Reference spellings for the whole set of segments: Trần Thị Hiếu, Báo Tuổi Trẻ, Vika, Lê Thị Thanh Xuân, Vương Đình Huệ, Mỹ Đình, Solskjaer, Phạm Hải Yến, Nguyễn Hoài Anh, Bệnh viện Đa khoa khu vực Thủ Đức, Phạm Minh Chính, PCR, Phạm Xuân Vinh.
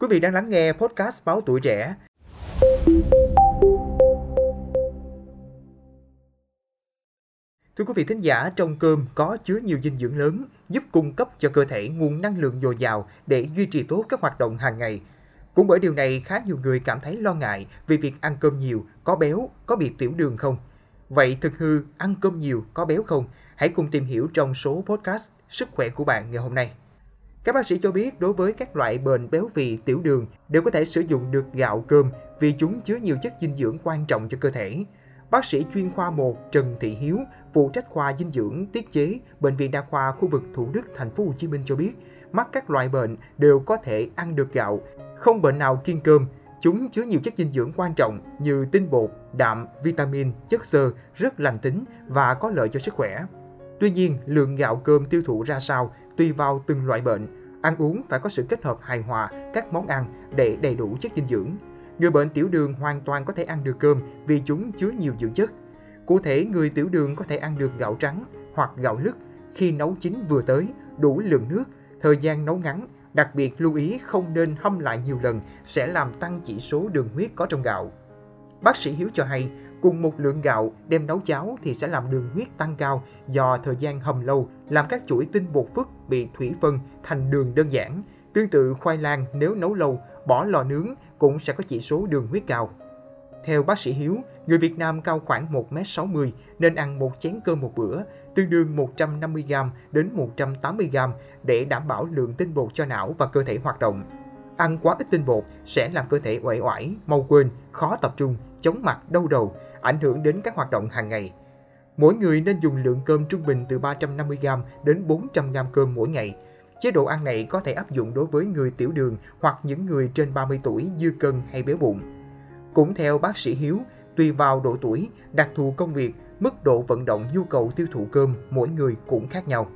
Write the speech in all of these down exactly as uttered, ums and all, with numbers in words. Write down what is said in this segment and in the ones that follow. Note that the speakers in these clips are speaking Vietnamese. Quý vị đang lắng nghe podcast Báo Tuổi Trẻ. Thưa quý vị thính giả, trong cơm có chứa nhiều dinh dưỡng lớn, giúp cung cấp cho cơ thể nguồn năng lượng dồi dào để duy trì tốt các hoạt động hàng ngày. Cũng bởi điều này, khá nhiều người cảm thấy lo ngại vì việc ăn cơm nhiều có béo, có bị tiểu đường không? Vậy thực hư ăn cơm nhiều có béo không? Hãy cùng tìm hiểu trong số podcast Sức khỏe của bạn ngày hôm nay. Các bác sĩ cho biết đối với các loại bệnh béo phì, tiểu đường đều có thể sử dụng được gạo cơm vì chúng chứa nhiều chất dinh dưỡng quan trọng cho cơ thể. Bác sĩ chuyên khoa một Trần Thị Hiếu, phụ trách khoa dinh dưỡng tiết chế Bệnh viện Đa khoa khu vực Thủ Đức, thành phố Hồ Chí Minh cho biết, mắc các loại bệnh đều có thể ăn được gạo, không bệnh nào kiêng cơm. Chúng chứa nhiều chất dinh dưỡng quan trọng như tinh bột, đạm, vitamin, chất xơ, rất lành tính và có lợi cho sức khỏe. Tuy nhiên, lượng gạo cơm tiêu thụ ra sao tùy vào từng loại bệnh. Ăn uống phải có sự kết hợp hài hòa các món ăn để đầy đủ chất dinh dưỡng. Người bệnh tiểu đường hoàn toàn có thể ăn được cơm vì chúng chứa nhiều dưỡng chất. Cụ thể, người tiểu đường có thể ăn được gạo trắng hoặc gạo lứt khi nấu chín vừa tới, đủ lượng nước, thời gian nấu ngắn. Đặc biệt lưu ý không nên hâm lại nhiều lần sẽ làm tăng chỉ số đường huyết có trong gạo. Bác sĩ Hiếu cho hay, cùng một lượng gạo đem nấu cháo thì sẽ làm đường huyết tăng cao do thời gian hầm lâu làm các chuỗi tinh bột phức bị thủy phân thành đường đơn giản. Tương tự khoai lang nếu nấu lâu, bỏ lò nướng cũng sẽ có chỉ số đường huyết cao. Theo bác sĩ Hiếu, người Việt Nam cao khoảng một mét sáu mươi nên ăn một chén cơm một bữa, tương đương một trăm năm mươi gam đến một trăm tám mươi gam để đảm bảo lượng tinh bột cho não và cơ thể hoạt động. Ăn quá ít tinh bột sẽ làm cơ thể uể oải, mau quên, khó tập trung, chóng mặt, đau đầu, ảnh hưởng đến các hoạt động hàng ngày. Mỗi người nên dùng lượng cơm trung bình từ ba trăm năm mươi gam đến bốn trăm gam cơm mỗi ngày. Chế độ ăn này có thể áp dụng đối với người tiểu đường hoặc những người trên ba mươi tuổi dư cân hay béo bụng. Cũng theo bác sĩ Hiếu, tùy vào độ tuổi, đặc thù công việc, mức độ vận động nhu cầu tiêu thụ cơm mỗi người cũng khác nhau.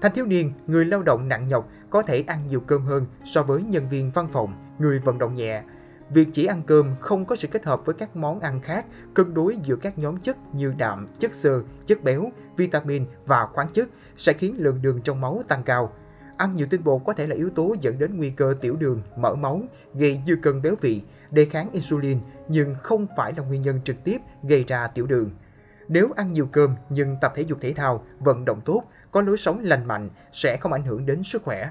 Thanh thiếu niên, người lao động nặng nhọc có thể ăn nhiều cơm hơn so với nhân viên văn phòng, người vận động nhẹ. Việc chỉ ăn cơm không có sự kết hợp với các món ăn khác, cân đối giữa các nhóm chất như đạm, chất xơ, chất béo, vitamin và khoáng chất sẽ khiến lượng đường trong máu tăng cao. Ăn nhiều tinh bột có thể là yếu tố dẫn đến nguy cơ tiểu đường, mỡ máu, gây dư cân béo phì, đề kháng insulin nhưng không phải là nguyên nhân trực tiếp gây ra tiểu đường. Nếu ăn nhiều cơm nhưng tập thể dục thể thao, vận động tốt, có lối sống lành mạnh sẽ không ảnh hưởng đến sức khỏe.